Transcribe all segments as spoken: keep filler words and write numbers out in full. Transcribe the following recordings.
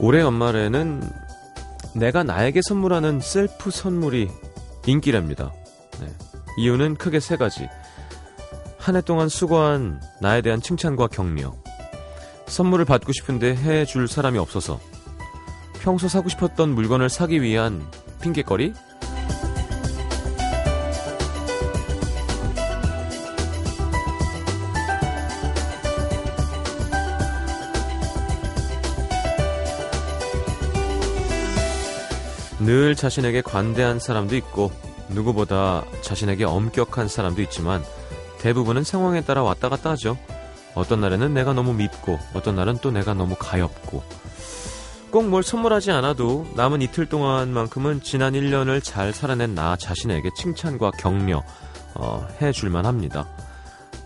올해 연말에는 내가 나에게 선물하는 셀프 선물이 인기랍니다. 네. 이유는 크게 세 가지. 한 해 동안 수고한 나에 대한 칭찬과 격려, 선물을 받고 싶은데 해줄 사람이 없어서, 평소 사고 싶었던 물건을 사기 위한 핑계거리, 늘 자신에게 관대한 사람도 있고 누구보다 자신에게 엄격한 사람도 있지만 대부분은 상황에 따라 왔다 갔다 하죠. 어떤 날에는 내가 너무 밉고 어떤 날은 또 내가 너무 가엽고, 꼭 뭘 선물하지 않아도 남은 이틀 동안만큼은 지난 일 년을 잘 살아낸 나 자신에게 칭찬과 격려 어, 해줄만 합니다.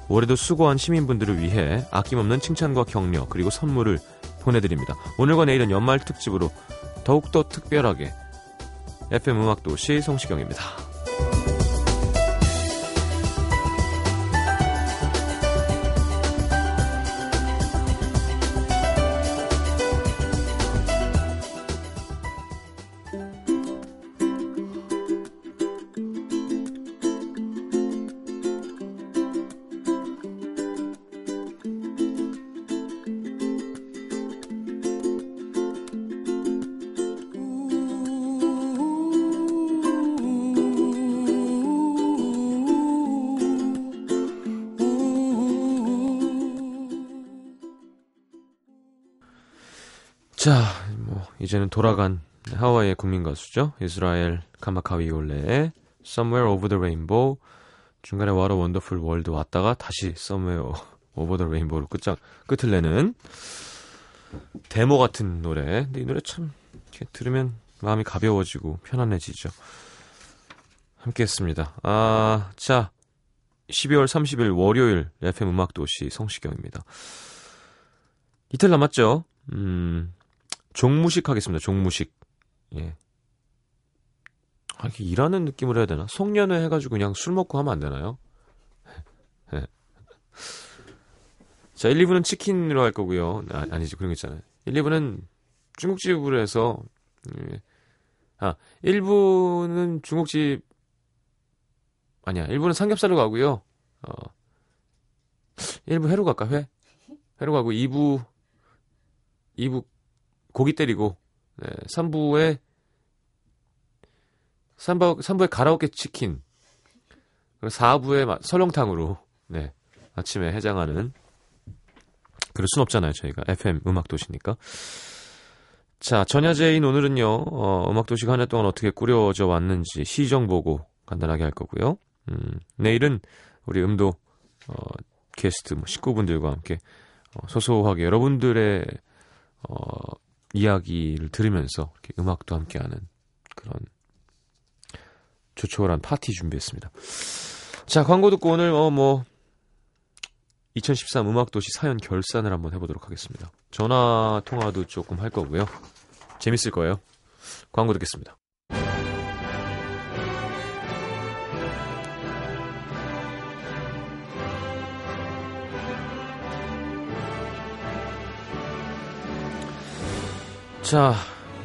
올해도 수고한 시민분들을 위해 아낌없는 칭찬과 격려 그리고 선물을 보내드립니다. 오늘과 내일은 연말 특집으로 더욱더 특별하게 에프엠 음악도시 성시경입니다. 자, 뭐 이제는 돌아간 하와이의 국민 가수죠. 이스라엘 카마카위올레의 Somewhere Over the Rainbow, 중간에 What a Wonderful World 왔다가 다시 Somewhere Over the Rainbow로 끝장, 끝을 내는 데모 같은 노래. 근데 이 노래 참 이렇게 들으면 마음이 가벼워지고 편안해지죠. 함께했습니다. 아, 자, 십이월 삼십일 월요일 에프엠 음악도시 성시경입니다. 이틀 남았죠. 음... 종무식 하겠습니다. 종무식. 예. 아, 이렇게 일하는 느낌으로 해야 되나? 송년회 해가지고 그냥 술 먹고 하면 안 되나요? 예. 자, 일, 이부는 치킨으로 할 거고요. 아, 아니지, 그런 거 있잖아요. 일, 이부는 중국집으로 해서, 예. 아, 일 부는 중국집, 아니야, 일 부는 삼겹살로 가고요. 어, 일 부 회로 갈까, 회? 회로 가고, 이 부, 이 부, 고기 때리고, 네, 삼 부에, 삼 부에 가라오케 치킨, 사 부에 설렁탕으로, 네, 아침에 해장하는. 그럴 순 없잖아요, 저희가. 에프엠 음악도시니까. 자, 전야제인 오늘은요, 어, 음악도시가 한 해 동안 어떻게 꾸려져 왔는지 시정보고 간단하게 할 거고요. 음, 내일은 우리 음도, 어, 게스트 뭐 식구분들과 함께 어, 소소하게 여러분들의, 어, 이야기를 들으면서 이렇게 음악도 함께하는 그런 조촐한 파티 준비했습니다. 자, 광고 듣고 오늘 어, 뭐 이천십삼 음악도시 사연 결산을 한번 해보도록 하겠습니다. 전화 통화도 조금 할 거고요. 재밌을 거예요. 광고 듣겠습니다. 자,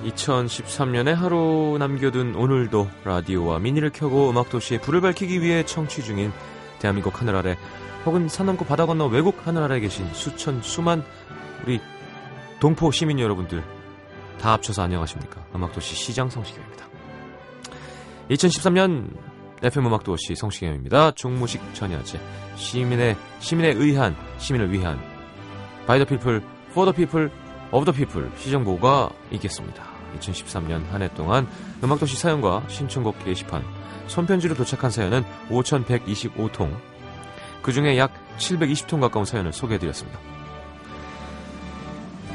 이천십삼 년에 하루 남겨둔 오늘도 라디오와 미니를 켜고 음악도시의 불을 밝히기 위해 청취 중인 대한민국 하늘 아래 혹은 산 넘고 바다 건너 외국 하늘 아래에 계신 수천 수만 우리 동포 시민 여러분들 다 합쳐서 안녕하십니까. 음악도시 시장 성시경입니다. 이천십삼 년 에프엠 음악도시 성시경입니다. 종무식 전야제, 시민의 시민에 의한, 시민을 위한 By the people, for the people, of the people 시정보가 있겠습니다. 이천십삼 년 한 해 동안 음악도시 사연과 신청곡 게시판, 손편지로 도착한 사연은 오천백이십오 통, 그 중에 약 칠백이십 통 가까운 사연을 소개해드렸습니다.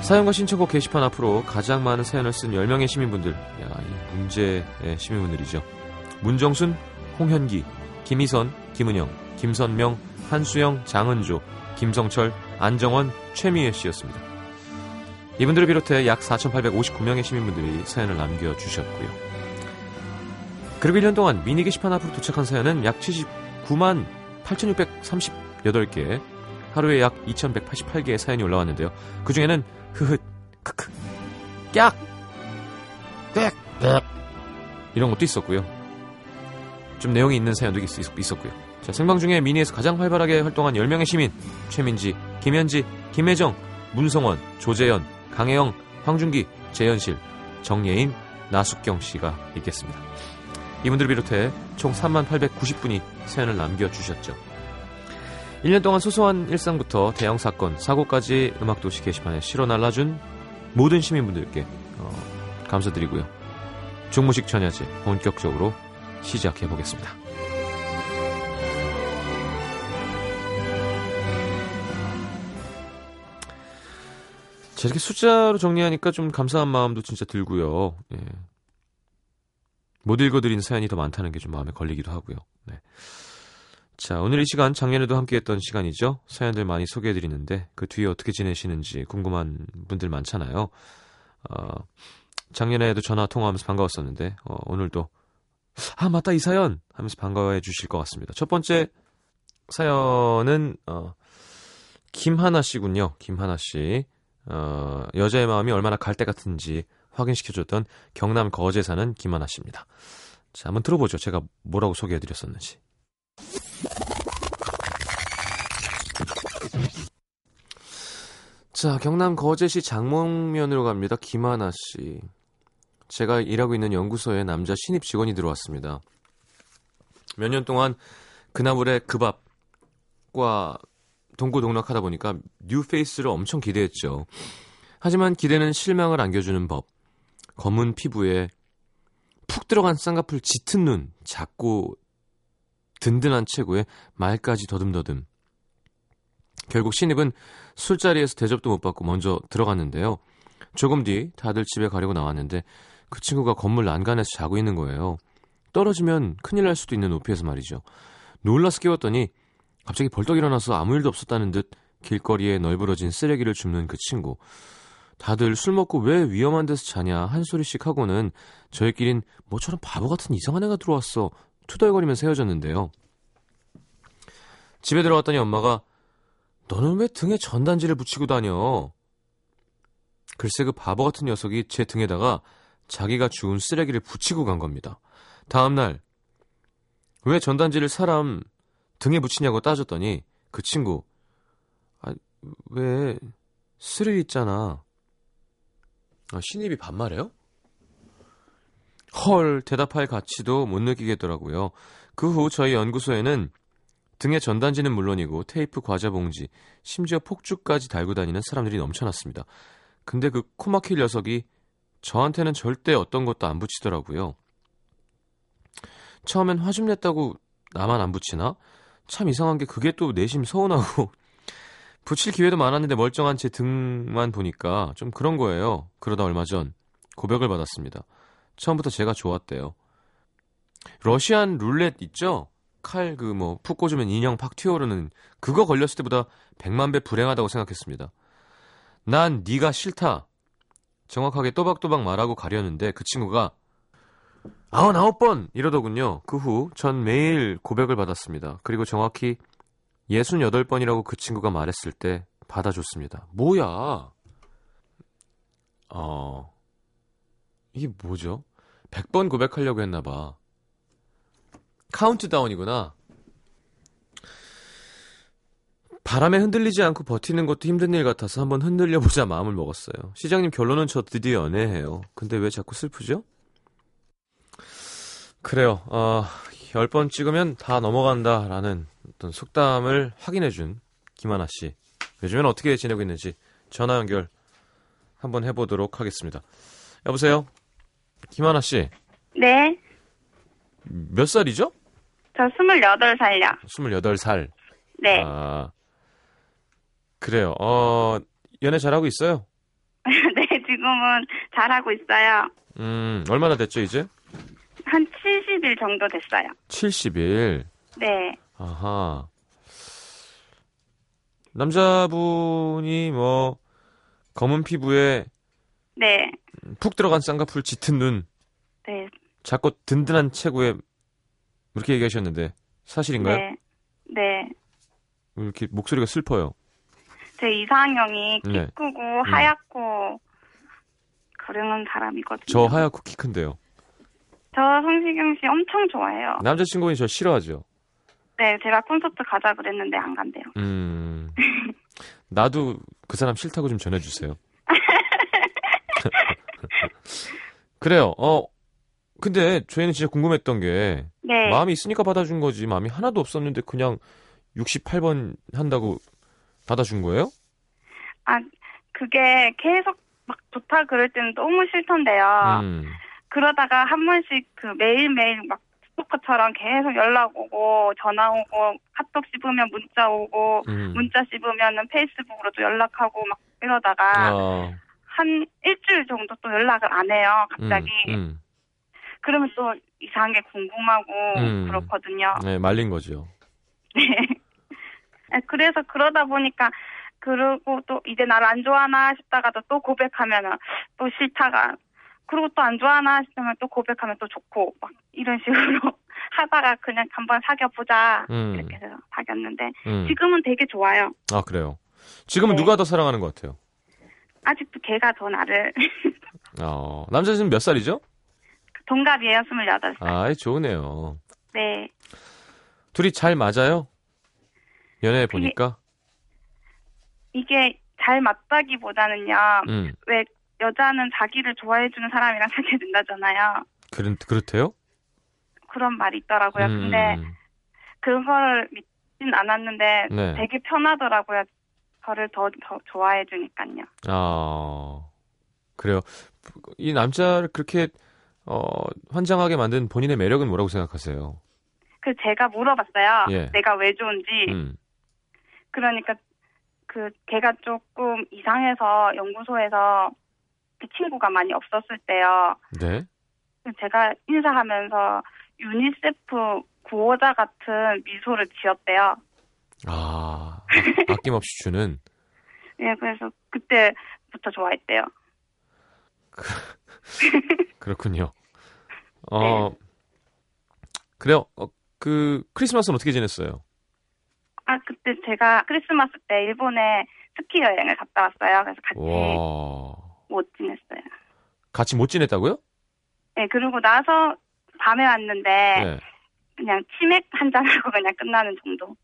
사연과 신청곡 게시판 앞으로 가장 많은 사연을 쓴 열 명의 시민분들, 야, 이 문제의 시민분들이죠. 문정순, 홍현기, 김희선, 김은영, 김선명, 한수영, 장은조, 김성철, 안정원, 최미애 씨였습니다. 이분들을 비롯해 약 사천팔백오십구 명의 시민분들이 사연을 남겨주셨고요. 그리고 일 년 동안 미니 게시판 앞으로 도착한 사연은 약 칠십구만 팔천육백삼십팔 개, 하루에 약 이천백팔십팔 개의 사연이 올라왔는데요. 그 중에는 흐흐, 크크, 깍, 깍, 깍 이런 것도 있었고요. 좀 내용이 있는 사연도 있었고요. 자, 생방 중에 미니에서 가장 활발하게 활동한 열 명의 시민 최민지, 김현지, 김혜정, 문성원, 조재현, 강혜영, 황준기, 재현실, 정예인, 나숙경씨가 있겠습니다. 이분들 비롯해 총 삼만 팔백구십 분이 사연을 남겨주셨죠. 일 년 동안 소소한 일상부터 대형사건, 사고까지 음악도시 게시판에 실어 날라준 모든 시민분들께 어, 감사드리고요. 중무식 전야제 본격적으로 시작해보겠습니다. 자, 이렇게 숫자로 정리하니까 좀 감사한 마음도 진짜 들고요. 예. 못 읽어드린 사연이 더 많다는 게 좀 마음에 걸리기도 하고요. 네. 자, 오늘 이 시간 작년에도 함께했던 시간이죠. 사연들 많이 소개해드리는데 그 뒤에 어떻게 지내시는지 궁금한 분들 많잖아요. 어, 작년에도 전화 통화하면서 반가웠었는데 어, 오늘도 아 맞다 이 사연 하면서 반가워해 주실 것 같습니다. 첫 번째 사연은 어, 김하나 씨군요. 김하나 씨. 어, 여자의 마음이 얼마나 갈대 같은지 확인시켜줬던 경남 거제 사는 김하나 씨입니다. 자, 한번 들어보죠. 제가 뭐라고 소개해드렸었는지. 자, 경남 거제시 장목면으로 갑니다. 김하나 씨. 제가 일하고 있는 연구소에 남자 신입 직원이 들어왔습니다. 몇 년 동안 그나물에 그밥과 동고동락하다 보니까 뉴페이스를 엄청 기대했죠. 하지만 기대는 실망을 안겨주는 법. 검은 피부에 푹 들어간 쌍꺼풀, 짙은 눈, 작고 든든한 체구에 말까지 더듬더듬. 결국 신입은 술자리에서 대접도 못 받고 먼저 들어갔는데요. 조금 뒤 다들 집에 가려고 나왔는데 그 친구가 건물 난간에서 자고 있는 거예요. 떨어지면 큰일 날 수도 있는 높이에서 말이죠. 놀라서 깨웠더니 갑자기 벌떡 일어나서 아무 일도 없었다는 듯 길거리에 널브러진 쓰레기를 줍는 그 친구. 다들 술 먹고 왜 위험한 데서 자냐 한 소리씩 하고는 저희끼린 뭐처럼 바보 같은 이상한 애가 들어왔어 투덜거리면서 헤어졌는데요. 집에 들어갔더니 엄마가 너는 왜 등에 전단지를 붙이고 다녀? 글쎄 그 바보 같은 녀석이 제 등에다가 자기가 주운 쓰레기를 붙이고 간 겁니다. 다음날 왜 전단지를 사람 등에 붙이냐고 따졌더니 그 친구 아, 왜 스릴 있잖아. 아, 신입이 반말해요? 헐, 대답할 가치도 못 느끼겠더라고요. 그 후 저희 연구소에는 등에 전단지는 물론이고 테이프, 과자 봉지, 심지어 폭죽까지 달고 다니는 사람들이 넘쳐났습니다. 근데 그 코막힐 녀석이 저한테는 절대 어떤 것도 안 붙이더라고요. 처음엔 화 좀 냈다고 나만 안 붙이나? 참 이상한 게 그게 또 내심 서운하고 붙일 기회도 많았는데 멀쩡한 제 등만 보니까 좀 그런 거예요. 그러다 얼마 전 고백을 받았습니다. 처음부터 제가 좋았대요. 러시안 룰렛 있죠? 칼 그 뭐 푹 꽂으면 인형 팍 튀어오르는 그거 걸렸을 때보다 백만 배 불행하다고 생각했습니다. 난 네가 싫다. 정확하게 또박또박 말하고 가려는데 그 친구가 아흔아홉 번 이러더군요. 그 후 전 매일 고백을 받았습니다. 그리고 정확히 예순여덟 번이라고 그 친구가 말했을 때 받아줬습니다. 뭐야? 어... 이게 뭐죠? 백 번 고백하려고 했나봐. 카운트다운이구나. 바람에 흔들리지 않고 버티는 것도 힘든 일 같아서 한번 흔들려보자 마음을 먹었어요. 시장님 결론은 저 드디어 연애해요. 근데 왜 자꾸 슬프죠? 그래요. 어, 열 번 찍으면 다 넘어간다라는 어떤 속담을 확인해준 김하나 씨. 요즘엔 어떻게 지내고 있는지 전화 연결 한번 해보도록 하겠습니다. 여보세요? 김하나 씨. 네. 몇 살이죠? 저 스물여덟 살이요. 스물여덟 살. 네. 아, 그래요. 어, 연애 잘하고 있어요? 네, 지금은 잘하고 있어요. 음, 얼마나 됐죠, 이제? 한 칠십 일 정도 됐어요. 칠십 일? 네. 아하. 남자분이 뭐, 검은 피부에. 네. 푹 들어간 쌍꺼풀, 짙은 눈. 네. 작고 든든한 체구에 이렇게 얘기하셨는데 사실인가요? 네. 네. 왜 이렇게 목소리가 슬퍼요? 제 이상형이 키 크고 네. 하얗고 음. 가려는 사람이거든요. 저 하얗고 키 큰데요. 저 성시경 씨 엄청 좋아해요. 남자친구분이 저 싫어하죠? 네, 제가 콘서트 가자 그랬는데 안 간대요. 음, 나도 그 사람 싫다고 좀 전해주세요. 그래요. 어, 근데 저희는 진짜 궁금했던 게 네. 마음이 있으니까 받아준 거지 마음이 하나도 없었는데 그냥 육십팔 번 한다고 받아준 거예요? 아, 그게 계속 막 좋다 그럴 때는 너무 싫던데요. 음. 그러다가 한 번씩 그 매일매일 막 스토커처럼 계속 연락 오고 전화 오고 카톡 씹으면 문자 오고 음. 문자 씹으면은 페이스북으로도 연락하고 막 이러다가 어. 한 일주일 정도 또 연락을 안 해요. 갑자기. 음, 음. 그러면 또 이상한 게 궁금하고 음. 그렇거든요. 네, 말린 거죠. 네. 그래서 그러다 보니까 그러고 또 이제 날 안 좋아하나 싶다가도 또 고백하면 또 싫다가 그리고 또 안 좋아하나 싶으면 또 고백하면 또 좋고 막 이런 식으로 하다가 그냥 한번 사귀어보자 음. 이렇게 해서 사귀었는데 음. 지금은 되게 좋아요. 아, 그래요? 지금은 네. 누가 더 사랑하는 것 같아요? 아직도 걔가 더 나를. 어, 남자친구는 몇 살이죠? 동갑이에요. 스물여덟 살. 아, 좋으네요. 네. 둘이 잘 맞아요? 연애 보니까? 이게 잘 맞다기보다는요. 음. 왜 여자는 자기를 좋아해주는 사람이랑 사귀어야 된다잖아요. 그런, 그렇대요? 그런 말이 있더라고요. 음. 근데 그걸 믿진 않았는데 네. 되게 편하더라고요. 저를 더, 더 좋아해주니까요. 아, 그래요. 이 남자를 그렇게 어, 환장하게 만든 본인의 매력은 뭐라고 생각하세요? 그 제가 물어봤어요. 예. 내가 왜 좋은지. 음. 그러니까 그 걔가 조금 이상해서 연구소에서 그 친구가 많이 없었을 때요. 네. 제가 인사하면서 유니세프 구호자 같은 미소를 지었대요. 아, 아 아낌없이 주는. 네, 그래서 그때부터 좋아했대요. 그렇군요. 어, 네. 그래요. 어, 그 크리스마스는 어떻게 지냈어요? 아, 그때 제가 크리스마스 때 일본에 스키 여행을 갔다 왔어요. 그래서 같이 와. 못 지냈어요. 같이 못 지냈다고요? 네, 그리고 나서 밤에 왔는데 네. 그냥 치맥 한잔 하고 그냥 끝나는 정도.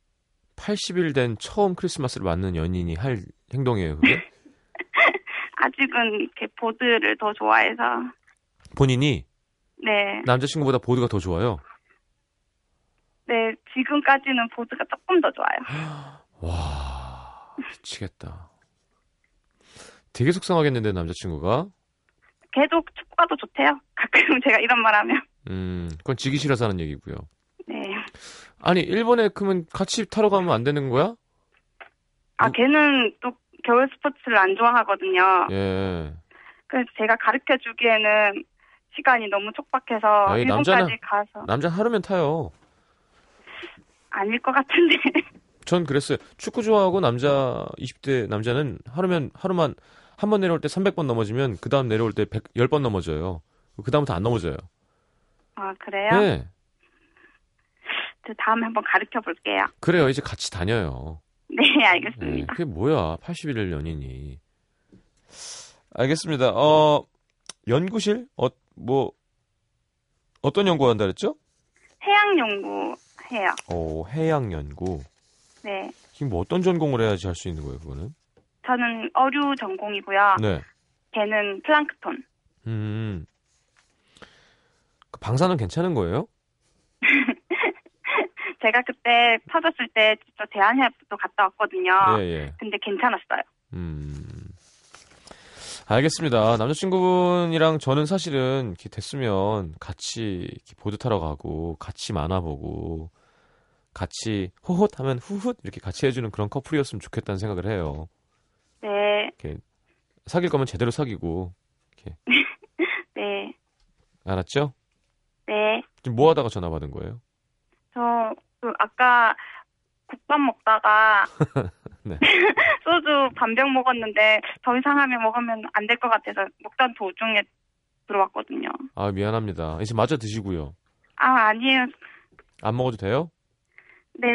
팔십 일 된 처음 크리스마스를 맞는 연인이 할 행동이에요, 그게? 아직은 이렇게 보드를 더 좋아해서. 본인이? 네. 남자친구보다 보드가 더 좋아요? 네, 지금까지는 보드가 조금 더 좋아요. 와, 미치겠다. 되게 속상하겠는데, 남자친구가? 걔도 축구가 더 좋대요. 가끔 제가 이런 말 하면. 음, 그건 지기 싫어서 하는 얘기고요. 네. 아니, 일본에 그러면 같이 타러 가면 안 되는 거야? 아, 걔는 또 겨울 스포츠를 안 좋아하거든요. 예. 그래서 제가 가르쳐 주기에는 시간이 너무 촉박해서 아니, 일본까지 남자는, 가서. 남자 하루면 타요. 아닐 것 같은데. 전 그랬어요. 축구 좋아하고 남자 이십 대 남자는 하루면 하루만 한 번 내려올 때 삼백 번 넘어지면 그 다음 내려올 때 백 번 넘어져요. 그 다음부터 안 넘어져요. 아, 그래요? 네. 다음에 한번 가르쳐 볼게요. 그래요. 이제 같이 다녀요. 네, 알겠습니다. 네, 그게 뭐야. 팔십 일 연인이. 알겠습니다. 어, 연구실? 어, 뭐, 어떤 연구 한다 그랬죠? 해양 연구 해요. 오, 해양 연구. 네. 지금 뭐 어떤 전공을 해야지 할 수 있는 거예요, 그거는? 저는 어류 전공이고요. 네. 걔는 플랑크톤. 음. 그 방사능 괜찮은 거예요? 제가 그때 터졌을 때 진짜 대한해협도 갔다 왔거든요. 예, 예. 근데 괜찮았어요. 음. 알겠습니다. 남자친구분이랑 저는 사실은 이렇게 됐으면 같이 이렇게 보드 타러 가고 같이 만화 보고 같이 호헛 하면 후훗 이렇게 같이 해주는 그런 커플이었으면 좋겠다는 생각을 해요. 네. 이렇게 사귈 거면 제대로 사귀고. 이렇게. 네. 알았죠? 네. 지금 뭐 하다가 전화 받은 거예요? 저 그 아까 국밥 먹다가 네. 소주 반병 먹었는데 더 이상 하면 먹으면 안 될 것 같아서 먹던 도중에 들어왔거든요. 아, 미안합니다. 이제 마저 드시고요. 아, 아니에요. 안 먹어도 돼요? 네.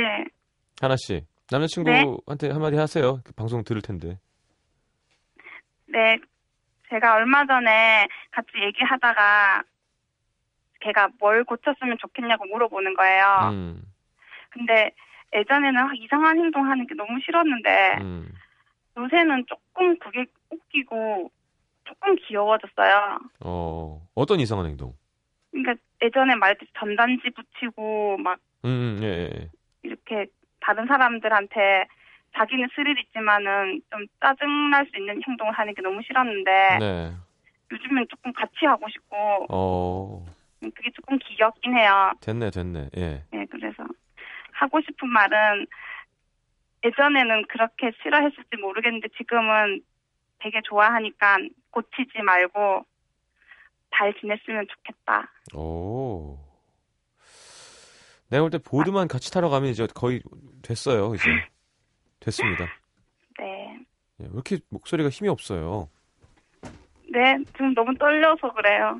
하나씩 남자친구한테 네? 한마디 하세요. 방송 들을 텐데. 네. 제가 얼마 전에 같이 얘기하다가 걔가 뭘 고쳤으면 좋겠냐고 물어보는 거예요. 음. 근데 예전에는 이상한 행동하는 게 너무 싫었는데 음. 요새는 조금 그게 웃기고 조금 귀여워졌어요. 어, 어떤 이상한 행동? 그러니까 예전에 말했듯이 전단지 붙이고 막 음, 예, 예. 이렇게 다른 사람들한테 자기는 스릴 있지만은 좀 짜증날 수 있는 행동을 하는 게 너무 싫었는데 네. 요즘은 조금 같이 하고 싶고 어. 그게 조금 귀엽긴 해요. 됐네 됐네. 예. 네, 그래서 하고 싶은 말은 예전에는 그렇게 싫어했을지 모르겠는데 지금은 되게 좋아하니까 고치지 말고 잘 지냈으면 좋겠다. 오. 내가 볼 때 보드만 같이 타러 가면 이제 거의 됐어요. 이제 됐습니다. 네. 왜 이렇게 목소리가 힘이 없어요? 네, 지금 너무 떨려서 그래요.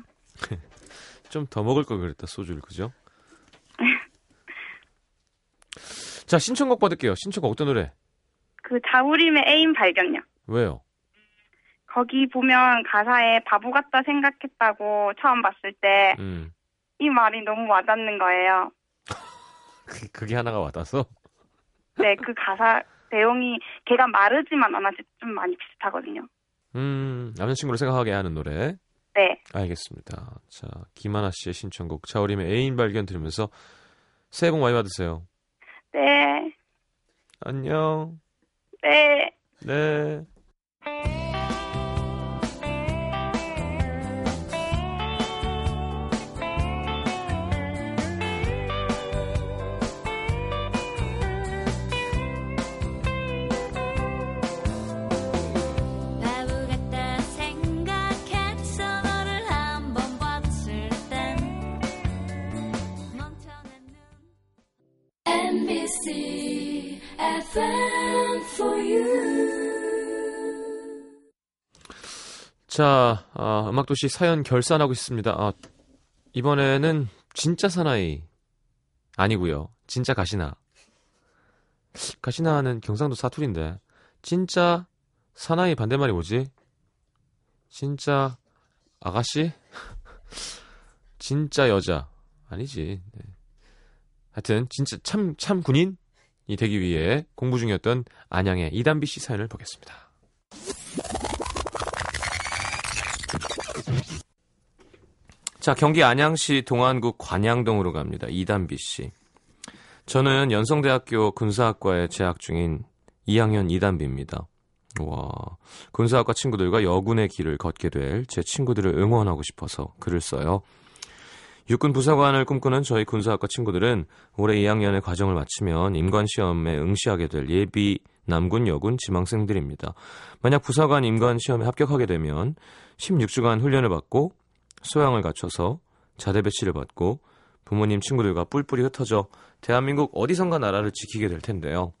좀 더 먹을 걸 그랬다 소주를 그죠? 자 신청곡 받을게요. 신청곡 어떤 노래? 그 자우림의 애인 발견요. 왜요? 거기 보면 가사에 바보 같다 생각했다고 처음 봤을 때 이 음. 말이 너무 와닿는 거예요. 그게 하나가 와닿아서? 네, 그 가사 내용이 걔가 마르지만 않아서 좀 많이 비슷하거든요. 음, 남자친구를 생각하게 하는 노래. 네. 알겠습니다. 자, 김하나 씨의 신청곡 자우림의 애인 발견 들으면서 새해 복 많이 받으세요. 네. 안녕. 네. 네. 에프엠 for you. 자, 아, 음악도시 사연 결산하고 있습니다. 아, 이번에는 진짜 사나이 아니고요. 진짜 가시나. 가시나는 경상도 사투리인데 진짜 사나이 반대말이 뭐지? 진짜 아가씨? 진짜 여자 아니지. 네. 하여튼 진짜 참, 참 군인? 이 되기 위해 공부 중이었던 안양의 이담비 씨 사연을 보겠습니다. 자, 경기 안양시 동안구 관양동으로 갑니다. 이담비 씨. 저는 연성대학교 군사학과에 재학 중인 이 학년 이담비입니다. 와, 군사학과 친구들과 여군의 길을 걷게 될 제 친구들을 응원하고 싶어서 글을 써요. 육군 부사관을 꿈꾸는 저희 군사학과 친구들은 올해 이 학년의 과정을 마치면 임관시험에 응시하게 될 예비 남군 여군 지망생들입니다. 만약 부사관 임관시험에 합격하게 되면 십육 주간 훈련을 받고 소양을 갖춰서 자대 배치를 받고 부모님 친구들과 뿔뿔이 흩어져 대한민국 어디선가 나라를 지키게 될 텐데요.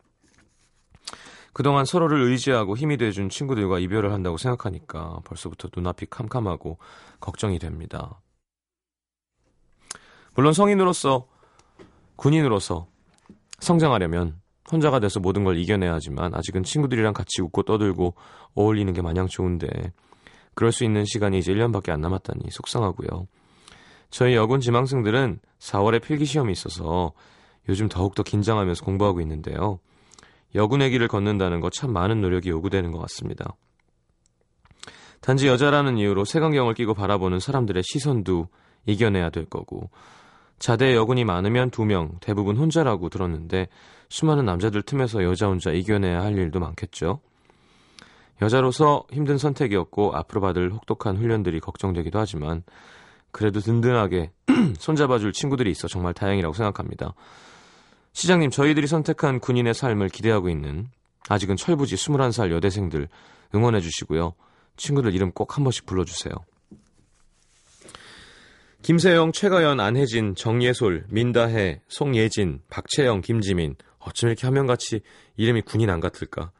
그동안 서로를 의지하고 힘이 돼준 친구들과 이별을 한다고 생각하니까 벌써부터 눈앞이 캄캄하고 걱정이 됩니다. 물론 성인으로서, 군인으로서 성장하려면 혼자가 돼서 모든 걸 이겨내야 하지만 아직은 친구들이랑 같이 웃고 떠들고 어울리는 게 마냥 좋은데 그럴 수 있는 시간이 이제 일 년밖에 안 남았다니 속상하고요. 저희 여군 지망생들은 사월에 필기시험이 있어서 요즘 더욱더 긴장하면서 공부하고 있는데요. 여군의 길을 걷는다는 거 참 많은 노력이 요구되는 것 같습니다. 단지 여자라는 이유로 색안경을 끼고 바라보는 사람들의 시선도 이겨내야 될 거고 자대 여군이 많으면 두 명, 대부분 혼자라고 들었는데 수많은 남자들 틈에서 여자 혼자 이겨내야 할 일도 많겠죠. 여자로서 힘든 선택이었고 앞으로 받을 혹독한 훈련들이 걱정되기도 하지만 그래도 든든하게 손잡아줄 친구들이 있어 정말 다행이라고 생각합니다. 시장님, 저희들이 선택한 군인의 삶을 기대하고 있는 아직은 철부지 스물한 살 여대생들 응원해 주시고요. 친구들 이름 꼭 한 번씩 불러주세요. 김세영, 최가연, 안혜진, 정예솔, 민다혜, 송예진, 박채영, 김지민. 어쩜 이렇게 한명같이 이름이 군인 안 같을까?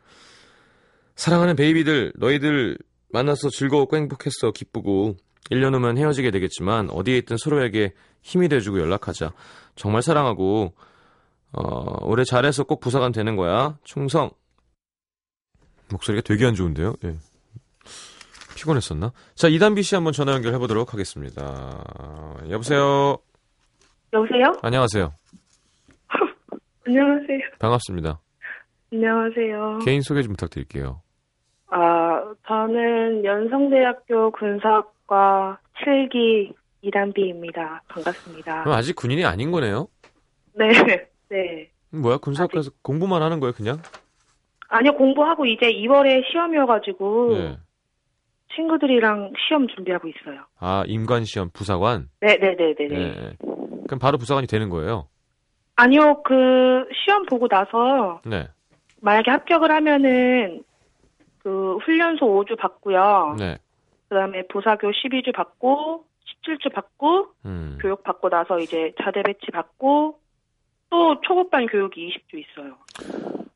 사랑하는 베이비들, 너희들 만나서 즐거웠고 행복했어. 기쁘고 일 년 후면 헤어지게 되겠지만 어디에 있든 서로에게 힘이 돼주고 연락하자. 정말 사랑하고 어, 올해 잘해서 꼭 부사관 되는 거야. 충성. 목소리가 되게 안 좋은데요? 예. 피곤했었나? 자, 이단비 씨 한번 전화 연결해 보도록 하겠습니다. 여보세요. 여보세요? 안녕하세요. 안녕하세요. 반갑습니다. 안녕하세요. 개인 소개 좀 부탁드릴게요. 아, 저는 연성대학교 군사학과 칠 기 이단비입니다. 반갑습니다. 그럼 아직 군인이 아닌 거네요? 네. 네. 뭐야, 군사학과에서 아직... 공부만 하는 거예요, 그냥? 아니요, 공부하고 이제 이월에 시험이어가지고 네. 친구들이랑 시험 준비하고 있어요. 아, 임관시험, 부사관? 네네네네. 네. 그럼 바로 부사관이 되는 거예요? 아니요, 그 시험 보고 나서 네. 만약에 합격을 하면은 그 훈련소 오 주 받고요. 네. 그다음에 보사교 십이 주 받고 십칠 주 받고 음. 교육 받고 나서 이제 자대 배치 받고 또 초급반 교육이 이십 주 있어요.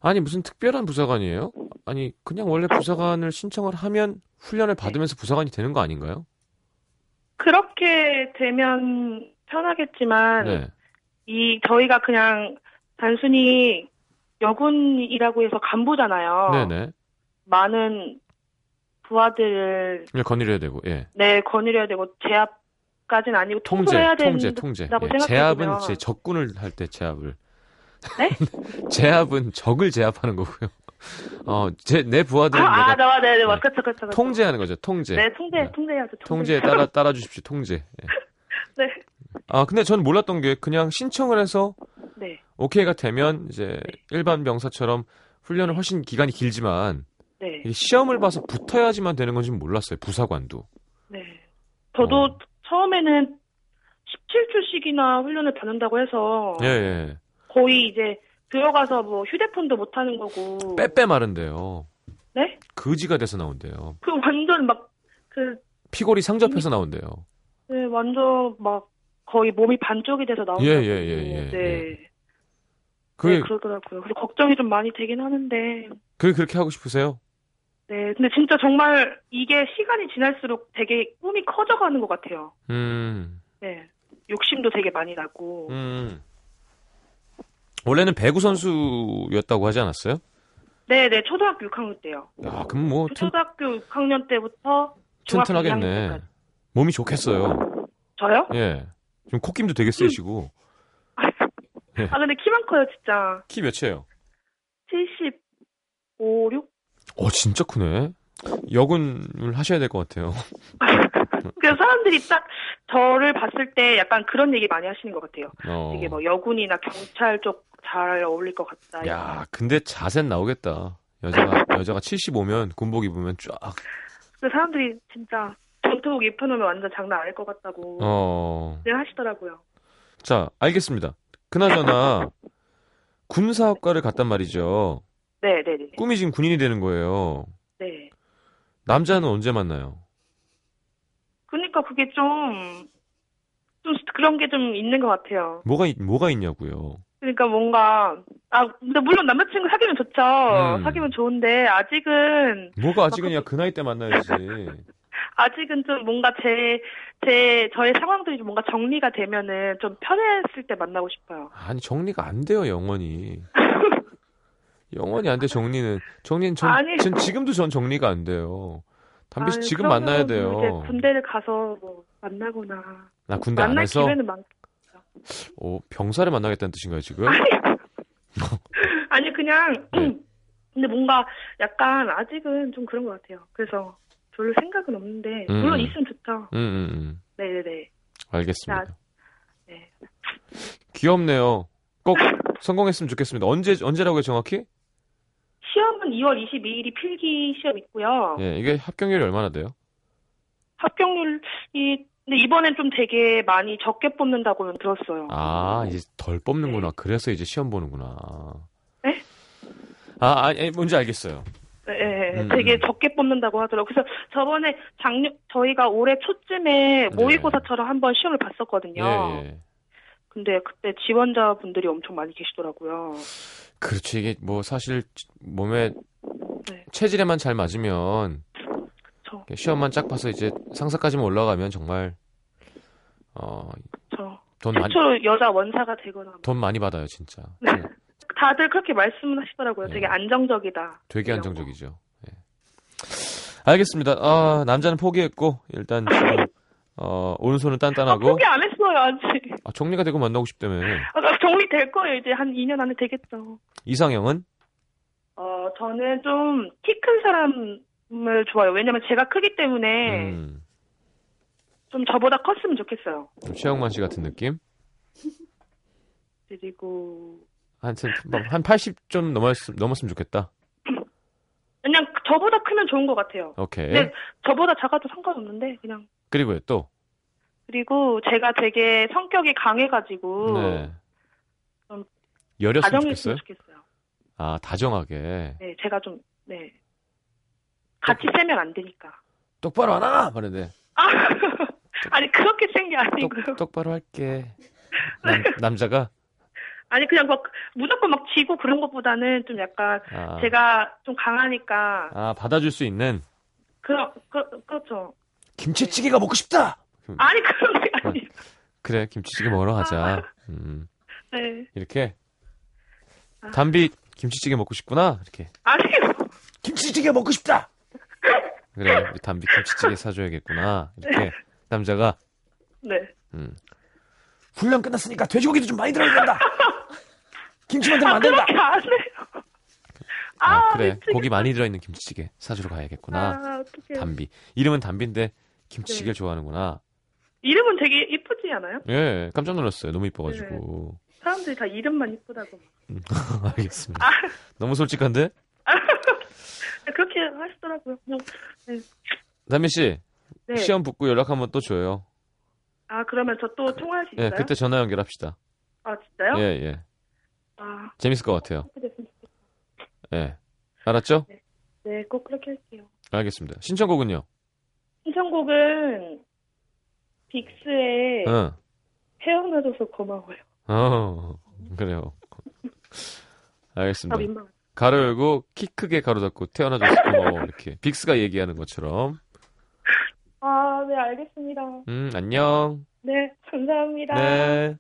아니 무슨 특별한 부사관이에요? 아니 그냥 원래 부사관을 신청을 하면 훈련을 받으면서 네. 부사관이 되는 거 아닌가요? 그렇게 되면 편하겠지만 네. 이 저희가 그냥 단순히 여군이라고 해서 간부잖아요. 네네. 많은 부하들을 네, 건드려야 되고, 예. 네, 건드려야 되고 제압까지는 아니고 통제해야 통제, 통제, 통제. 예. 제압은 제 적군을 할 때 제압을. 네? 제압은 적을 제압하는 거고요. 어, 제 내 부하들은 아, 내가 아, 네, 네, 맞, 그렇죠, 그렇죠. 통제하는 거죠, 통제. 네, 통제, 네. 통제해야죠. 통제. 통제에 따라 따라 주십시오, 통제. 예. 네. 아, 근데 전 몰랐던 게 그냥 신청을 해서 네. 오케이가 되면 이제 네. 일반 병사처럼 훈련을 훨씬 기간이 길지만. 네. 시험을 봐서 붙어야지만 되는 건지 몰랐어요. 부사관도. 네. 저도 어. 처음에는 십칠 주씩이나 훈련을 받는다고 해서 예, 예. 거의 이제 들어가서 뭐 휴대폰도 못 하는 거고. 빼빼 마른데요. 네? 거지가 돼서 나온대요. 그 완전 막 그 피골이 상접해서 나온대요. 네, 완전 막 거의 몸이 반쪽이 돼서 나온다고. 예, 예, 예, 예. 네. 예. 그게... 네, 그러더라고요. 그래서 걱정이 좀 많이 되긴 하는데. 그게 그렇게 하고 싶으세요? 네, 근데 진짜 정말 이게 시간이 지날수록 되게 꿈이 커져가는 것 같아요. 음. 네, 욕심도 되게 많이 나고. 음. 원래는 배구 선수였다고 하지 않았어요? 네, 네, 초등학교 육 학년 때요. 아, 그럼 뭐 초등학교 튼... 육 학년 때부터 중학교 튼튼하겠네. 이 학년 때까지. 몸이 좋겠어요. 저요? 예, 지금 콧김도 되게 세시고. 네. 아, 근데 키만 커요, 진짜. 키 몇이에요? 칠십오, 육? 어, 진짜 크네. 여군을 하셔야 될 것 같아요. 그래서 사람들이 딱 저를 봤을 때 약간 그런 얘기 많이 하시는 것 같아요. 어. 이게 뭐 여군이나 경찰 쪽 잘 어울릴 것 같다. 야, 약간. 근데 자세는 나오겠다. 여자가, 여자가 칠십오면 군복 입으면 쫙. 근데 사람들이 진짜 전투복 입혀놓으면 완전 장난 아닐 것 같다고. 어. 네, 하시더라고요. 자, 알겠습니다. 그나저나 군사학과를 갔단 말이죠. 네, 네, 네. 꿈이 지금 군인이 되는 거예요. 네. 남자는 언제 만나요? 그러니까 그게 좀, 좀 그런 게 좀 있는 것 같아요. 뭐가 뭐가 있냐고요? 그러니까 뭔가 아 근데 물론 남자친구 사귀면 좋죠. 음. 사귀면 좋은데 아직은 뭐가 아직은야 그 나이 때 만나야지. 아직은 좀 뭔가 제, 제, 저의 상황들이 좀 뭔가 정리가 되면은 좀 편했을 때 만나고 싶어요. 아니, 정리가 안 돼요, 영원히. 영원히 안 돼, 정리는. 정리는 전, 아니, 전 지금도 전 정리가 안 돼요. 담비 씨 지금 만나야 돼요. 뭐 이제 군대를 가서 뭐 만나거나. 나 아, 군대 안 해서? 만날 기회는 많겠죠. 오, 병사를 만나겠다는 뜻인가요, 지금? 아니, 아니 그냥, 네. 근데 뭔가 약간 아직은 좀 그런 것 같아요. 그래서. 별로 생각은 없는데 물론 음. 있으면 좋죠. 음, 음, 음. 네네네. 알겠습니다. 나, 네. 귀엽네요. 꼭 성공했으면 좋겠습니다. 언제 언제라고요 정확히? 시험은 이월 이십이일이 필기 시험 있고요. 예, 이게 합격률이 얼마나 돼요? 합격률이 근데 이번엔 좀 되게 많이 적게 뽑는다고는 들었어요. 아 이제 덜 뽑는구나. 네. 그래서 이제 시험 보는구나. 네? 아 아니 뭔지 알겠어요. 네, 음. 되게 적게 뽑는다고 하더라고요. 그래서 저번에 작년 저희가 올해 초쯤에 모의고사처럼 네. 한번 시험을 봤었거든요. 네. 근데 그때 지원자분들이 엄청 많이 계시더라고요. 그렇죠. 이게 뭐 사실 몸에 네. 체질에만 잘 맞으면 그쵸. 시험만 짝 봐서 이제 상사까지만 올라가면 정말 어, 돈 많이 여자 원사가 되거나 돈 많이 받아요, 진짜. 네. 네. 다들 그렇게 말씀을 하시더라고요. 네. 되게 안정적이다. 되게 안정적이죠. 네. 알겠습니다. 아, 남자는 포기했고 일단 어, 오른손은 단단하고. 아, 포기 안 했어요 아직. 아, 정리가 되고 만나고 싶다며. 아, 정리 될 거예요. 이제 한 이 년 안에 되겠죠. 이상형은? 어, 저는 좀 키 큰 사람을 좋아해요. 왜냐면 제가 크기 때문에 음. 좀 저보다 컸으면 좋겠어요. 최영만 씨 같은 느낌? 그리고 한, 한 팔십 좀 넘었, 넘었으면 좋겠다. 그냥 저보다 크면 좋은 것 같아요. 오케이. 근데 저보다 작아도 상관없는데 그냥. 그리고요 또? 그리고 제가 되게 성격이 강해가지고 네. 좀 여렸으면 좋겠어요? 좋겠어요. 아, 다정하게. 네, 제가 좀 네. 같이 똑... 세면 안 되니까. 똑바로 안 하나? 그런데. 아, 아니 그렇게 센 게 아니고요. 똑, 똑바로 할게. 남, 남자가? 아니 그냥 막 무조건 막 지고 그런 것보다는 좀 약간 아. 제가 좀 강하니까 아 받아줄 수 있는 그러, 그, 그렇죠. 김치찌개가 네. 먹고 싶다. 아니 그런 게 아니에요. 그래 김치찌개 먹으러 가자. 아. 음. 네. 이렇게 아. 담비 김치찌개 먹고 싶구나 이렇게. 아니요. 김치찌개 먹고 싶다. 그래 우리 담비 김치찌개 사줘야겠구나 이렇게 네. 남자가. 네. 음. 훈련 끝났으니까 돼지고기도 좀 많이 들어야 된다. 김치만 들면 안 된다. 아, 안 해요. 아, 아 그래 미치겠다. 고기 많이 들어있는 김치찌개 사주러 가야겠구나. 아, 담비 이름은 담비인데 김치찌개를 네. 좋아하는구나. 이름은 되게 이쁘지 않아요? 예, 깜짝 놀랐어요. 너무 이뻐가지고 네. 사람들이 다 이름만 이쁘다고. 알겠습니다. 아. 너무 솔직한데? 아, 그렇게 하시더라고요. 그냥, 네. 담비 씨 네. 시험 붙고 연락 한번 또 줘요. 아, 그러면 저 또 통화할 수 있어요? 네, 그때 전화 연결합시다. 아, 진짜요? 예, 예. 아, 재밌을 것 같아요. 예. 알았죠? 네. 네, 꼭 그렇게 할게요. 알겠습니다. 신청곡은요? 신청곡은 빅스의 어. 헤어나줘서 고마워요. 어, 그래요. 알겠습니다. 아, 민망해. 가로 열고 키 크게 가로 닫고 태어나줘서 고마워. 이렇게 빅스가 얘기하는 것처럼. 아, 네, 알겠습니다. 음, 안녕. 네, 감사합니다. 네.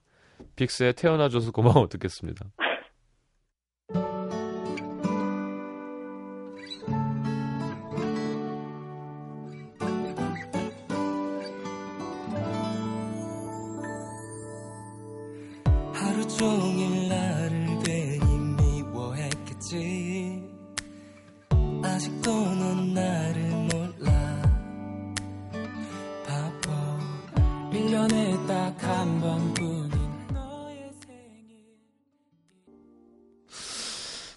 빅스의 태어나줘서 고마워 듣겠습니다. 하루 종일 나를 괜히 미워했겠지. 아직도 넌 나를 일 년에 딱 한 번뿐인 너의 생일.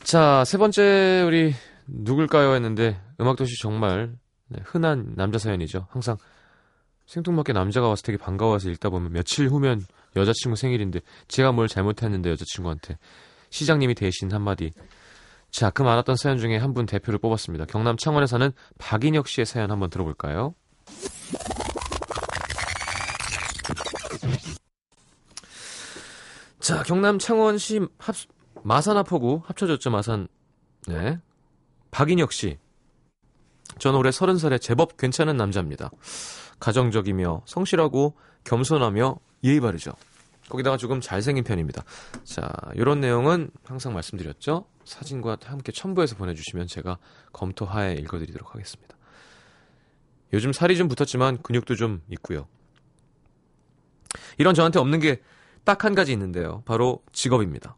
자, 세 번째 우리 누굴까요 했는데 음악도시 정말 흔한 남자 사연이죠. 항상 생뚱맞게 남자가 와서 되게 반가워서 읽다 보면 며칠 후면 여자친구 생일인데 제가 뭘 잘못했는데 여자친구한테 시장님이 대신 한마디. 자, 그 많았던 사연 중에 한 분 대표를 뽑았습니다. 경남 창원에 사는 박인혁 씨의 사연 한번 들어볼까요? 자, 경남 창원시 합, 마산하포구 합쳐졌죠, 마산. 네. 박인혁 씨. 저는 올해 서른 살에 제법 괜찮은 남자입니다. 가정적이며 성실하고 겸손하며 예의 바르죠. 거기다가 조금 잘생긴 편입니다. 자, 이런 내용은 항상 말씀드렸죠. 사진과 함께 첨부해서 보내주시면 제가 검토하에 읽어드리도록 하겠습니다. 요즘 살이 좀 붙었지만 근육도 좀 있고요. 이런 저한테 없는 게 딱 한 가지 있는데요. 바로 직업입니다.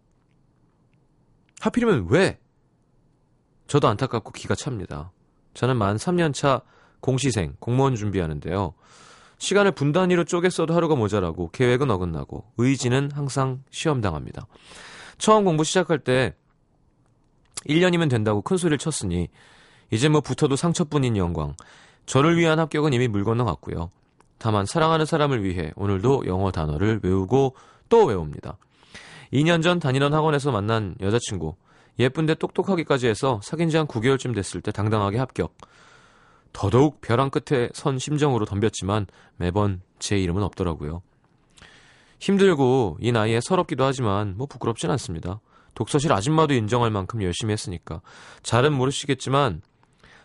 하필이면 왜? 저도 안타깝고 기가 찹니다. 저는 만 삼 년 차 공시생, 공무원 준비하는데요. 시간을 분단위로 쪼개 써도 하루가 모자라고 계획은 어긋나고 의지는 항상 시험당합니다. 처음 공부 시작할 때 일 년이면 된다고 큰소리를 쳤으니 이제 뭐 붙어도 상처뿐인 영광. 저를 위한 합격은 이미 물 건너갔고요. 다만 사랑하는 사람을 위해 오늘도 영어 단어를 외우고 또 외웁니다. 이 년 전 다니던 학원에서 만난 여자친구. 예쁜데 똑똑하기까지 해서 사귄 지 한 구 개월쯤 됐을 때 당당하게 합격. 더더욱 벼랑 끝에 선 심정으로 덤볐지만 매번 제 이름은 없더라고요. 힘들고 이 나이에 서럽기도 하지만 뭐 부끄럽진 않습니다. 독서실 아줌마도 인정할 만큼 열심히 했으니까. 잘은 모르시겠지만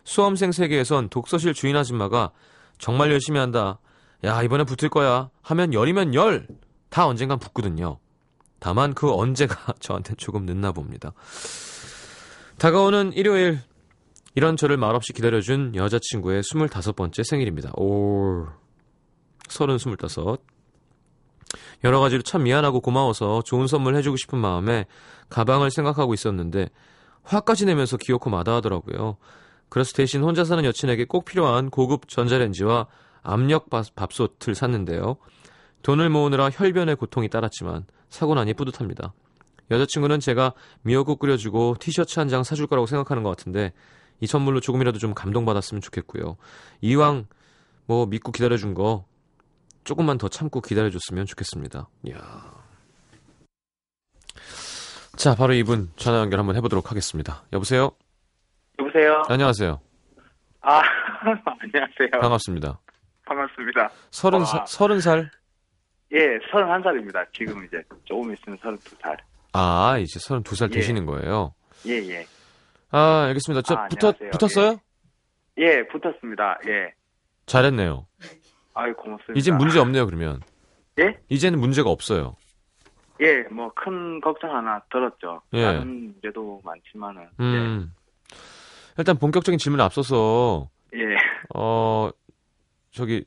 수험생 세계에선 독서실 주인 아줌마가 정말 열심히 한다. 야, 이번엔 붙을 거야 하면 열이면 열 다 언젠간 붙거든요. 다만 그 언제가 저한테 조금 늦나 봅니다. 다가오는 일요일 이런 저를 말없이 기다려준 여자친구의 스물다섯 번째 생일입니다. 오, 서른 스물다섯. 여러 가지로 참 미안하고 고마워서 좋은 선물 해주고 싶은 마음에 가방을 생각하고 있었는데 화까지 내면서 귀엽고 마다하더라고요. 그래서 대신 혼자 사는 여친에게 꼭 필요한 고급 전자레인지와 압력 밥솥을 샀는데요. 돈을 모으느라 혈변의 고통이 따랐지만 사고 나니 뿌듯합니다. 여자친구는 제가 미역국 끓여주고 티셔츠 한 장 사줄 거라고 생각하는 것 같은데 이 선물로 조금이라도 좀 감동받았으면 좋겠고요. 이왕 뭐 믿고 기다려준 거 조금만 더 참고 기다려줬으면 좋겠습니다. 이야. 자, 바로 이분 전화 연결 한번 해보도록 하겠습니다. 여보세요? 여보세요? 안녕하세요. 아, 안녕하세요. 반갑습니다. 반갑습니다. 서른, 아. 서른 살? 예, 서른한 살입니다. 지금 이제 조금 있으면 서른두 살. 아, 이제 서른두 살 예. 되시는 거예요? 예, 예. 아, 알겠습니다. 저 아, 붙어, 붙었어요? 예. 예, 붙었습니다. 예. 잘했네요. 아유, 고맙습니다. 이젠 문제 없네요, 그러면. 예? 이제는 문제가 없어요. 예, 뭐, 큰 걱정 하나 들었죠. 예. 다른 문제도 많지만은. 음. 예. 일단 본격적인 질문에 앞서서. 예. 어, 저기,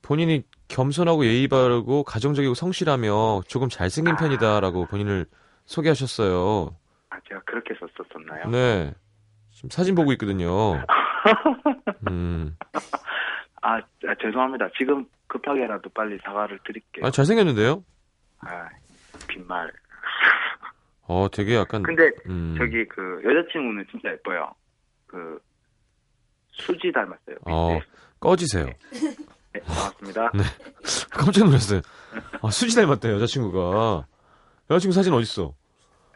본인이 겸손하고 예의 바르고 가정적이고 성실하며 조금 잘생긴 아... 편이다라고 본인을 소개하셨어요. 아, 제가 그렇게 썼었나요? 네. 지금 사진 보고 있거든요. 음. 아, 아, 죄송합니다. 지금 급하게라도 빨리 사과를 드릴게요. 아, 잘생겼는데요? 아, 빈말. 어, 되게 약간. 근데, 음. 저기, 그, 여자친구는 진짜 예뻐요. 그, 수지 닮았어요. 어, 네. 꺼지세요. 네, 네 고맙습니다. 네. 깜짝 놀랐어요. 아, 수지 닮았대요, 여자친구가. 여자친구 사진 어딨어?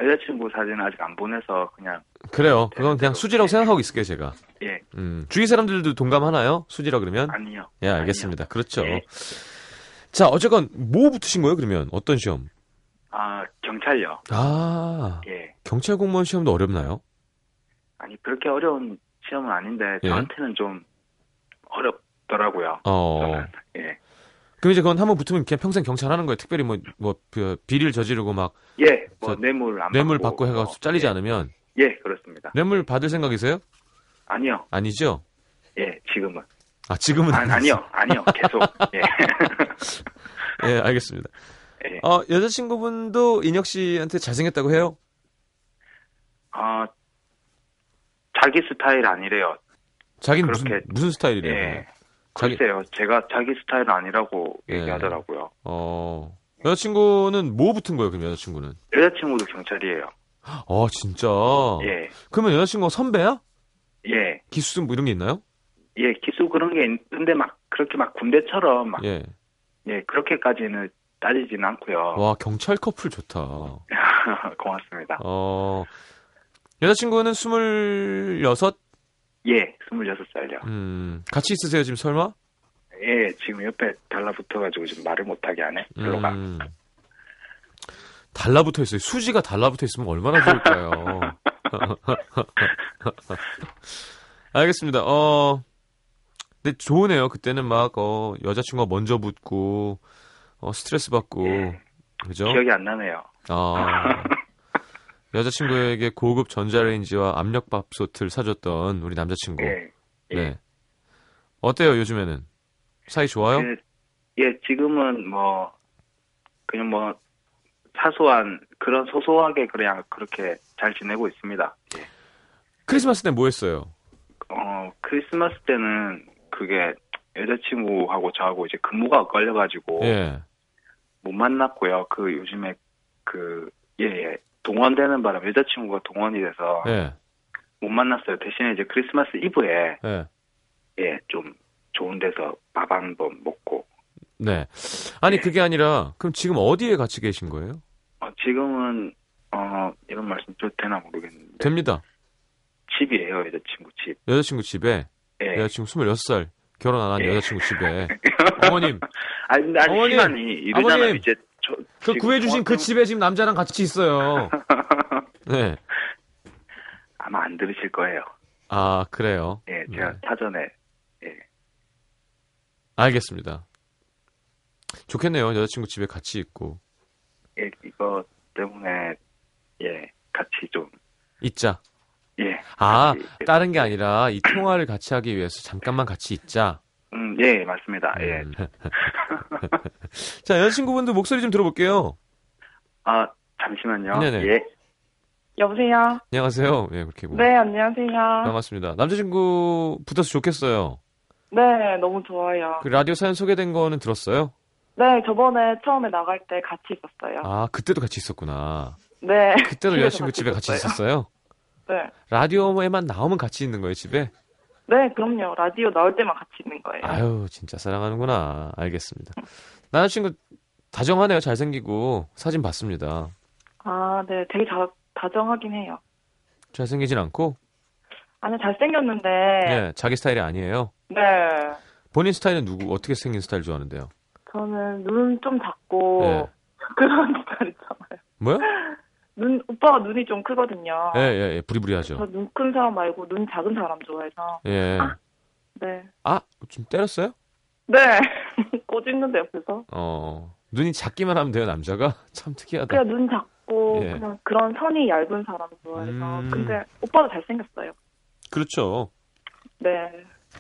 여자친구 사진은 아직 안 보내서 그냥. 그래요. 그건 그냥 수지라고 네. 생각하고 있을게요, 제가. 예. 음, 주위 사람들도 동감하나요? 수지라 그러면? 아니요. 예, 알겠습니다. 아니요. 그렇죠. 예. 자, 어쨌건 뭐 붙으신 거예요, 그러면? 어떤 시험? 아, 경찰요. 아. 예. 경찰 공무원 시험도 어렵나요? 아니, 그렇게 어려운 시험은 아닌데 저한테는 예. 좀 어렵더라고요. 어. 저는. 예. 그럼 이제 그건 한번 붙으면 그냥 평생 경찰 하는 거예요. 특별히 뭐, 뭐, 비리를 저지르고 막. 예, 뭐, 뇌물 안 받고. 뇌물 받고 해가지고 어, 잘리지 예. 않으면. 예, 그렇습니다. 뇌물 받을 생각이세요? 아니요. 아니죠? 예, 지금은. 아, 지금은? 아, 아니요, 아니요, 계속. 예. 예, 알겠습니다. 예. 어, 여자친구분도 인혁 씨한테 잘생겼다고 해요? 아, 어, 자기 스타일 아니래요. 자기는 그렇게... 무슨, 무슨 스타일이래요? 예. 자기... 글쎄요, 제가 자기 스타일 아니라고 예. 얘기하더라고요. 어, 여자친구는 뭐 붙은 거예요, 그럼 여자친구는? 여자친구도 경찰이에요. 아, 진짜? 예. 그러면 여자친구가 선배야? 예. 기수 뭐 이런 게 있나요? 예, 기수 그런 게 있는데 막 그렇게 막 군대처럼 막 예, 예 그렇게까지는 따지진 않고요. 와, 경찰 커플 좋다. 고맙습니다. 어, 여자친구는 스물여섯? 예, 스물여섯 살이요. 음, 같이 있으세요 지금 설마? 예, 지금 옆에 달라붙어가지고 지금 말을 못하게 하네. 별로가. 음, 달라붙어 있어요. 수지가 달라붙어 있으면 얼마나 좋을까요? 알겠습니다. 어, 근데 좋으네요. 그때는 막, 어, 여자친구가 먼저 붙고, 어, 스트레스 받고, 예. 그죠? 기억이 안 나네요. 아, 여자친구에게 고급 전자레인지와 압력밥솥을 사줬던 우리 남자친구. 예. 예. 네. 어때요, 요즘에는? 사이 좋아요? 예, 예, 지금은 뭐, 그냥 뭐, 사소한, 그런 소소하게 그냥 그렇게 잘 지내고 있습니다. 예. 크리스마스 때 뭐 했어요? 어, 크리스마스 때는 그게 여자친구하고 저하고 이제 근무가 걸려가지고 예. 못 만났고요. 그 요즘에 그, 예, 예. 동원되는 바람에 여자친구가 동원이 돼서 예. 못 만났어요. 대신에 이제 크리스마스 이브에 예. 예, 좀 좋은 데서 밥 한 번 먹고. 네. 아니, 예. 그게 아니라 그럼 지금 어디에 같이 계신 거예요? 어, 지금은 어, 이런 말씀 좀 되나 모르겠는데. 됩니다. 집이에요, 여자친구 집. 여자친구 집에? 예. 여자친구 스물여섯 살, 결혼 안 한 예. 여자친구 집에. 어머님. 아니, 근데 아직 어머님. 시간이 이르잖아요, 이제. 저, 그 구해주신 정확히... 그 집에 지금 남자랑 같이 있어요. 네. 아마 안 들으실 거예요. 아, 그래요? 예, 제가 네. 사전에, 예. 알겠습니다. 좋겠네요, 여자친구 집에 같이 있고. 예, 이거 때문에, 예, 같이 좀. 있자. 예. 아, 다른 게 아니라 이 통화를 같이 하기 위해서 잠깐만 같이 있자. 음, 예, 맞습니다. 예. 음. 자, 여자친구분도 목소리 좀 들어볼게요. 아, 잠시만요. 네네. 예. 여보세요. 안녕하세요. 예, 그렇게 보면. 네, 안녕하세요. 반갑습니다. 남자친구 붙어서 좋겠어요. 네, 너무 좋아요. 그 라디오 사연 소개된 거는 들었어요? 네, 저번에 처음에 나갈 때 같이 있었어요. 아, 그때도 같이 있었구나. 네. 그때도 여자친구 같이 집에 있었어요. 같이 있었어요? 네. 라디오에만 나오면 같이 있는 거예요, 집에? 네, 그럼요. 라디오 나올 때만 같이 있는 거예요. 아유, 진짜 사랑하는구나. 알겠습니다. 남자친구 다정하네요. 잘생기고. 사진 봤습니다. 아, 네. 되게 다, 다정하긴 해요. 잘생기진 않고? 아니, 잘생겼는데. 네, 자기 스타일이 아니에요? 네. 본인 스타일은 누구, 어떻게 생긴 스타일 좋아하는데요? 저는 눈 좀 작고. 네. 그런 스타일 있잖아요. 뭐요? 눈, 오빠가 눈이 좀 크거든요. 예, 예, 예. 부리부리하죠. 저 눈 큰 사람 말고 눈 작은 사람 좋아해서. 예. 아, 네. 아, 좀 때렸어요? 네. 꼬집는데 옆에서. 어. 눈이 작기만 하면 돼요, 남자가? 참 특이하다. 그냥 눈 작고, 예. 그냥 그런 선이 얇은 사람 좋아해서. 음... 근데 오빠도 잘생겼어요. 그렇죠. 네.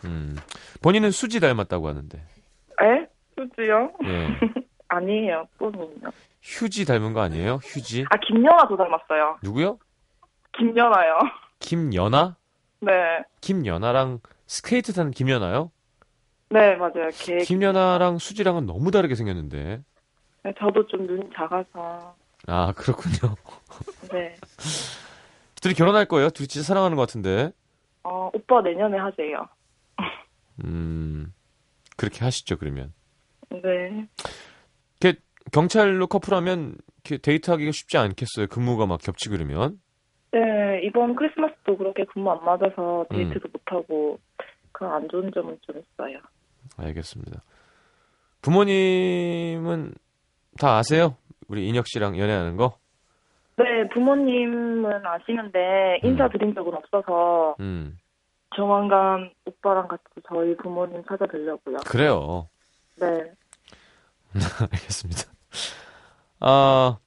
음. 본인은 수지 닮았다고 하는데. 에? 수지요? 예. 아니에요, 본인은요. 휴지 닮은 거 아니에요? 휴지? 아, 김연아도 닮았어요. 누구요? 김연아요. 김연아? 네. 김연아랑 스케이트 타는 김연아요? 네, 맞아요. 걔... 김연아랑 수지랑은 너무 다르게 생겼는데. 네, 저도 좀 눈이 작아서. 아, 그렇군요. 네. 둘이 결혼할 거예요? 둘이 진짜 사랑하는 것 같은데. 어, 오빠 내년에 하세요. 음, 그렇게 하시죠, 그러면. 네. 걔... 경찰로 커플하면 데이트하기가 쉽지 않겠어요? 근무가 막 겹치고 그러면? 네, 이번 크리스마스도 그렇게 근무 안 맞아서 데이트도 음. 못하고 그런 안 좋은 점은 좀 있어요. 알겠습니다. 부모님은 다 아세요? 우리 인혁 씨랑 연애하는 거? 네, 부모님은 아시는데 인사드린 음. 적은 없어서 음. 조만간 오빠랑 같이 저희 부모님 찾아뵈려고요. 그래요? 네. 알겠습니다. 아,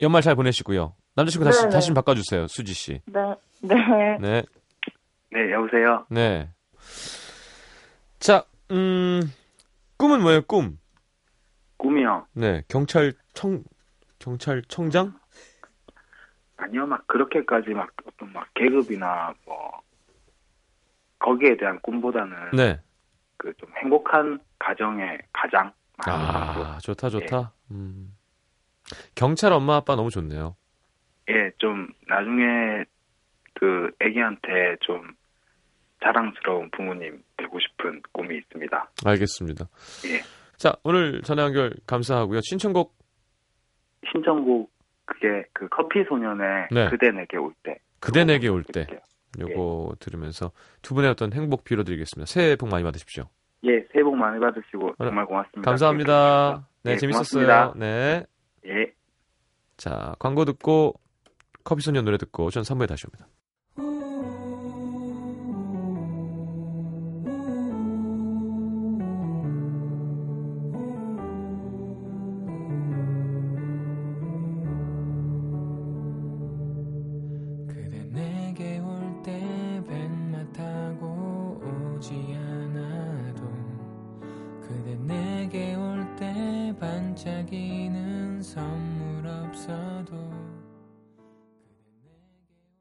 연말 잘 보내시고요. 남자친구 다시, 다시 좀 바꿔주세요, 수지 씨. 네, 네. 네. 네, 여보세요? 네. 자, 음, 꿈은 뭐예요, 꿈? 꿈이요? 네, 경찰청, 경찰청장? 아니요, 막 그렇게까지 막 어떤 막 계급이나 뭐, 거기에 대한 꿈보다는. 네. 그 좀 행복한 가정의 가장. 아, 좋다, 좋다. 예. 음. 경찰 엄마, 아빠 너무 좋네요. 예, 좀, 나중에, 그, 애기한테 좀, 자랑스러운 부모님 되고 싶은 꿈이 있습니다. 알겠습니다. 예. 자, 오늘 전화 연결 감사하고요. 신청곡? 신청곡, 그게, 그, 커피소년의 네. 그대 내게 올 때. 그대 내게 올 때. 요거 예. 들으면서 두 분의 어떤 행복 빌어드리겠습니다. 새해 복 많이 받으십시오. 예, 새해 복 많이 받으시고 정말 고맙습니다. 감사합니다. 네, 네 재밌었어요. 고맙습니다. 네. 예. 자, 광고 듣고 커피소년 노래 듣고 전 삼 부에 다시 옵니다. 반짝이는 섬